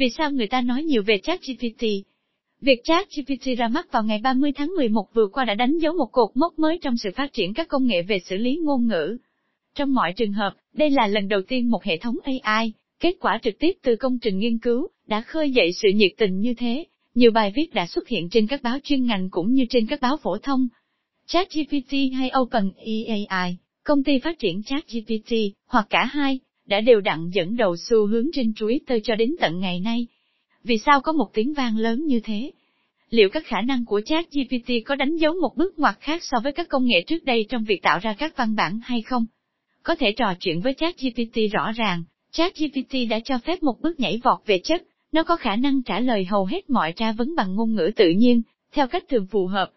Vì sao người ta nói nhiều về ChatGPT? Việc ChatGPT ra mắt vào ngày 30 tháng 11 vừa qua đã đánh dấu một cột mốc mới trong sự phát triển các công nghệ về xử lý ngôn ngữ. Trong mọi trường hợp, đây là lần đầu tiên một hệ thống AI, kết quả trực tiếp từ công trình nghiên cứu, đã khơi dậy sự nhiệt tình như thế. Nhiều bài viết đã xuất hiện trên các báo chuyên ngành cũng như trên các báo phổ thông. ChatGPT hay OpenAI, công ty phát triển ChatGPT, hoặc cả hai, đã đều đặn dẫn đầu xu hướng trên Twitter cho đến tận ngày nay. Vì sao có một tiếng vang lớn như thế? Liệu các khả năng của ChatGPT có đánh dấu một bước ngoặt khác so với các công nghệ trước đây trong việc tạo ra các văn bản hay không? Có thể trò chuyện với ChatGPT rõ ràng, ChatGPT đã cho phép một bước nhảy vọt về chất, nó có khả năng trả lời hầu hết mọi tra vấn bằng ngôn ngữ tự nhiên, theo cách thường phù hợp.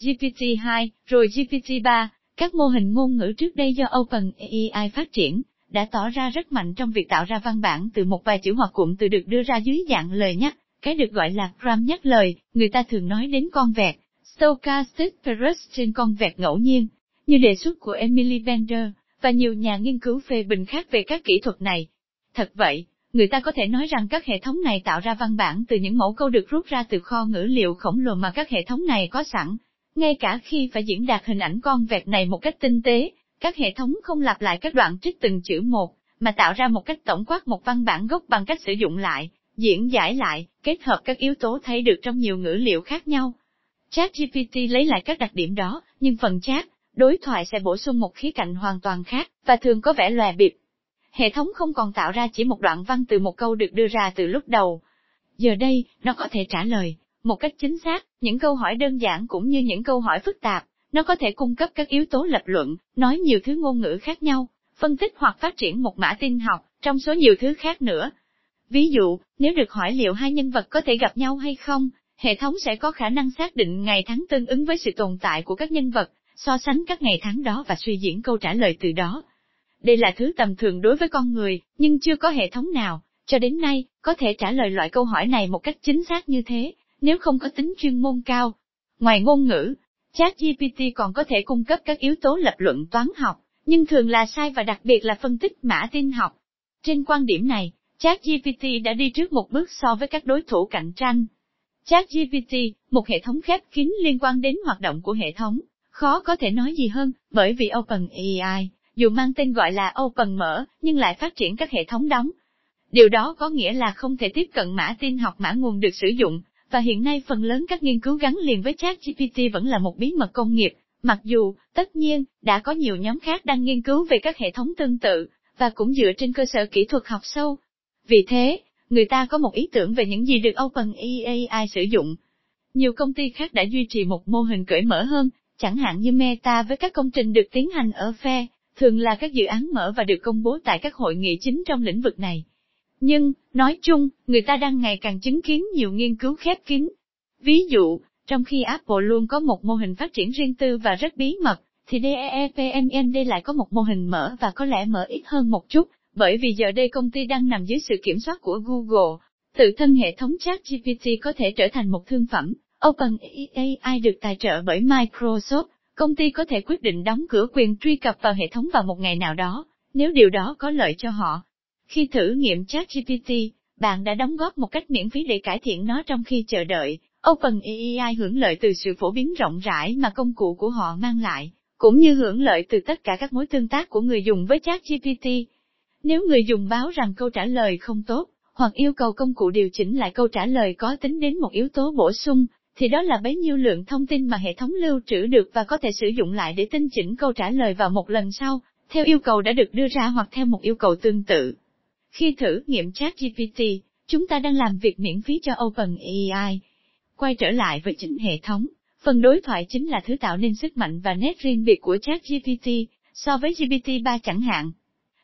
GPT-2, rồi GPT-3, các mô hình ngôn ngữ trước đây do OpenAI phát triển, đã tỏ ra rất mạnh trong việc tạo ra văn bản từ một vài chữ hoặc cụm từ được đưa ra dưới dạng lời nhắc, cái được gọi là prompt nhắc lời, người ta thường nói đến con vẹt, Stochastic Parrots trên con vẹt ngẫu nhiên, như đề xuất của Emily Bender, và nhiều nhà nghiên cứu phê bình khác về các kỹ thuật này. Thật vậy, người ta có thể nói rằng các hệ thống này tạo ra văn bản từ những mẫu câu được rút ra từ kho ngữ liệu khổng lồ mà các hệ thống này có sẵn. Ngay cả khi phải diễn đạt hình ảnh con vẹt này một cách tinh tế, các hệ thống không lặp lại các đoạn trích từng chữ một, mà tạo ra một cách tổng quát một văn bản gốc bằng cách sử dụng lại, diễn giải lại, kết hợp các yếu tố thấy được trong nhiều ngữ liệu khác nhau. ChatGPT lấy lại các đặc điểm đó, nhưng phần chat, đối thoại sẽ bổ sung một khía cạnh hoàn toàn khác, và thường có vẻ lòe bịp. Hệ thống không còn tạo ra chỉ một đoạn văn từ một câu được đưa ra từ lúc đầu. Giờ đây, nó có thể trả lời, một cách chính xác, những câu hỏi đơn giản cũng như những câu hỏi phức tạp. Nó có thể cung cấp các yếu tố lập luận, nói nhiều thứ ngôn ngữ khác nhau, phân tích hoặc phát triển một mã tin học, trong số nhiều thứ khác nữa. Ví dụ, nếu được hỏi liệu hai nhân vật có thể gặp nhau hay không, hệ thống sẽ có khả năng xác định ngày tháng tương ứng với sự tồn tại của các nhân vật, so sánh các ngày tháng đó và suy diễn câu trả lời từ đó. Đây là thứ tầm thường đối với con người, nhưng chưa có hệ thống nào, cho đến nay, có thể trả lời loại câu hỏi này một cách chính xác như thế, nếu không có tính chuyên môn cao. Ngoài ngôn ngữ, ChatGPT còn có thể cung cấp các yếu tố lập luận toán học, nhưng thường là sai và đặc biệt là phân tích mã tin học. Trên quan điểm này, ChatGPT đã đi trước một bước so với các đối thủ cạnh tranh. ChatGPT, một hệ thống khép kín liên quan đến hoạt động của hệ thống, khó có thể nói gì hơn, bởi vì OpenAI, dù mang tên gọi là Open mở, nhưng lại phát triển các hệ thống đóng. Điều đó có nghĩa là không thể tiếp cận mã tin học mã nguồn được sử dụng. Và hiện nay phần lớn các nghiên cứu gắn liền với ChatGPT vẫn là một bí mật công nghiệp, mặc dù, tất nhiên, đã có nhiều nhóm khác đang nghiên cứu về các hệ thống tương tự, và cũng dựa trên cơ sở kỹ thuật học sâu. Vì thế, người ta có một ý tưởng về những gì được OpenAI sử dụng. Nhiều công ty khác đã duy trì một mô hình cởi mở hơn, chẳng hạn như Meta với các công trình được tiến hành ở FAIR, thường là các dự án mở và được công bố tại các hội nghị chính trong lĩnh vực này. Nhưng, nói chung, người ta đang ngày càng chứng kiến nhiều nghiên cứu khép kín. Ví dụ, trong khi Apple luôn có một mô hình phát triển riêng tư và rất bí mật, thì DeepMind lại có một mô hình mở và có lẽ mở ít hơn một chút, bởi vì giờ đây công ty đang nằm dưới sự kiểm soát của Google. Tự thân hệ thống ChatGPT có thể trở thành một thương phẩm. OpenAI được tài trợ bởi Microsoft, công ty có thể quyết định đóng cửa quyền truy cập vào hệ thống vào một ngày nào đó, nếu điều đó có lợi cho họ. Khi thử nghiệm ChatGPT, bạn đã đóng góp một cách miễn phí để cải thiện nó trong khi chờ đợi. OpenAI hưởng lợi từ sự phổ biến rộng rãi mà công cụ của họ mang lại, cũng như hưởng lợi từ tất cả các mối tương tác của người dùng với ChatGPT. Nếu người dùng báo rằng câu trả lời không tốt, hoặc yêu cầu công cụ điều chỉnh lại câu trả lời có tính đến một yếu tố bổ sung, thì đó là bấy nhiêu lượng thông tin mà hệ thống lưu trữ được và có thể sử dụng lại để tinh chỉnh câu trả lời vào một lần sau, theo yêu cầu đã được đưa ra hoặc theo một yêu cầu tương tự. Khi thử nghiệm ChatGPT, chúng ta đang làm việc miễn phí cho OpenAI. Quay trở lại với chính hệ thống, phần đối thoại chính là thứ tạo nên sức mạnh và nét riêng biệt của ChatGPT, so với GPT-3 chẳng hạn.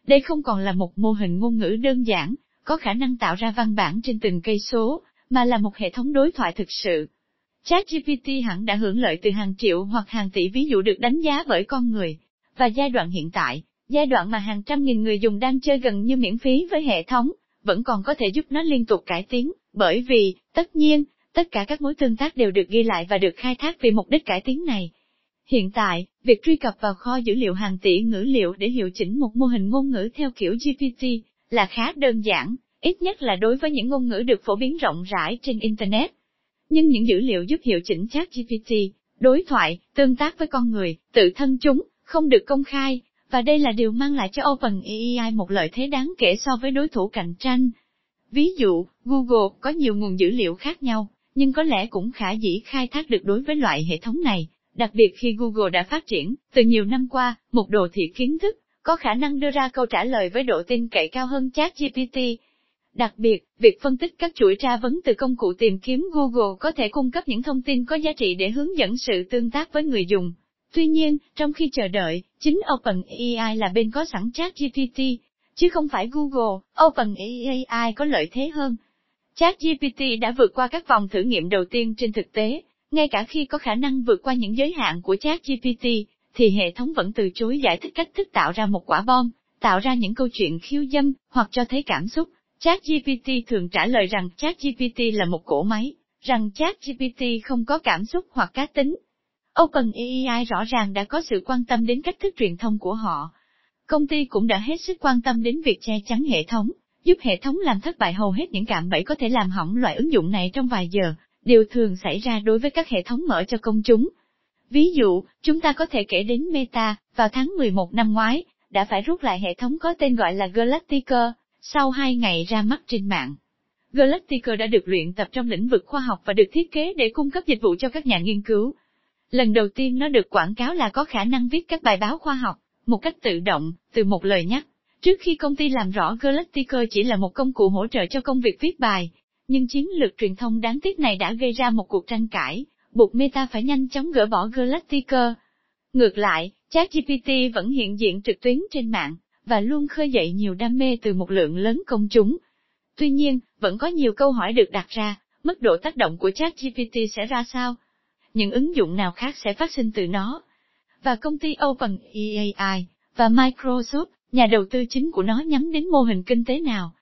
Đây không còn là một mô hình ngôn ngữ đơn giản, có khả năng tạo ra văn bản trên từng cây số, mà là một hệ thống đối thoại thực sự. ChatGPT hẳn đã hưởng lợi từ hàng triệu hoặc hàng tỷ ví dụ được đánh giá bởi con người, và giai đoạn hiện tại. Giai đoạn mà hàng trăm nghìn người dùng đang chơi gần như miễn phí với hệ thống, vẫn còn có thể giúp nó liên tục cải tiến, bởi vì, tất nhiên, tất cả các mối tương tác đều được ghi lại và được khai thác vì mục đích cải tiến này. Hiện tại, việc truy cập vào kho dữ liệu hàng tỷ ngữ liệu để hiệu chỉnh một mô hình ngôn ngữ theo kiểu GPT là khá đơn giản, ít nhất là đối với những ngôn ngữ được phổ biến rộng rãi trên Internet. Nhưng những dữ liệu giúp hiệu chỉnh ChatGPT, đối thoại, tương tác với con người, tự thân chúng, không được công khai, và đây là điều mang lại cho OpenAI một lợi thế đáng kể so với đối thủ cạnh tranh. Ví dụ, Google có nhiều nguồn dữ liệu khác nhau, nhưng có lẽ cũng khả dĩ khai thác được đối với loại hệ thống này, đặc biệt khi Google đã phát triển, từ nhiều năm qua, một đồ thị kiến thức, có khả năng đưa ra câu trả lời với độ tin cậy cao hơn ChatGPT. Đặc biệt, việc phân tích các chuỗi tra vấn từ công cụ tìm kiếm Google có thể cung cấp những thông tin có giá trị để hướng dẫn sự tương tác với người dùng. Tuy nhiên, trong khi chờ đợi, chính OpenAI là bên có sẵn ChatGPT, chứ không phải Google, OpenAI có lợi thế hơn. ChatGPT đã vượt qua các vòng thử nghiệm đầu tiên trên thực tế, ngay cả khi có khả năng vượt qua những giới hạn của ChatGPT, thì hệ thống vẫn từ chối giải thích cách thức tạo ra một quả bom, tạo ra những câu chuyện khiêu dâm, hoặc cho thấy cảm xúc. ChatGPT thường trả lời rằng ChatGPT là một cỗ máy, rằng ChatGPT không có cảm xúc hoặc cá tính. OpenAI rõ ràng đã có sự quan tâm đến cách thức truyền thông của họ. Công ty cũng đã hết sức quan tâm đến việc che chắn hệ thống, giúp hệ thống làm thất bại hầu hết những cạm bẫy có thể làm hỏng loại ứng dụng này trong vài giờ, điều thường xảy ra đối với các hệ thống mở cho công chúng. Ví dụ, chúng ta có thể kể đến Meta, vào tháng 11 năm ngoái, đã phải rút lại hệ thống có tên gọi là Galactica, sau 2 ngày ra mắt trên mạng. Galactica đã được luyện tập trong lĩnh vực khoa học và được thiết kế để cung cấp dịch vụ cho các nhà nghiên cứu. Lần đầu tiên nó được quảng cáo là có khả năng viết các bài báo khoa học, một cách tự động, từ một lời nhắc. Trước khi công ty làm rõ Galactica chỉ là một công cụ hỗ trợ cho công việc viết bài, nhưng chiến lược truyền thông đáng tiếc này đã gây ra một cuộc tranh cãi, buộc Meta phải nhanh chóng gỡ bỏ Galactica. Ngược lại, ChatGPT vẫn hiện diện trực tuyến trên mạng, và luôn khơi dậy nhiều đam mê từ một lượng lớn công chúng. Tuy nhiên, vẫn có nhiều câu hỏi được đặt ra, mức độ tác động của ChatGPT sẽ ra sao? Những ứng dụng nào khác sẽ phát sinh từ nó? Và công ty OpenAI, và Microsoft, nhà đầu tư chính của nó nhắm đến mô hình kinh tế nào?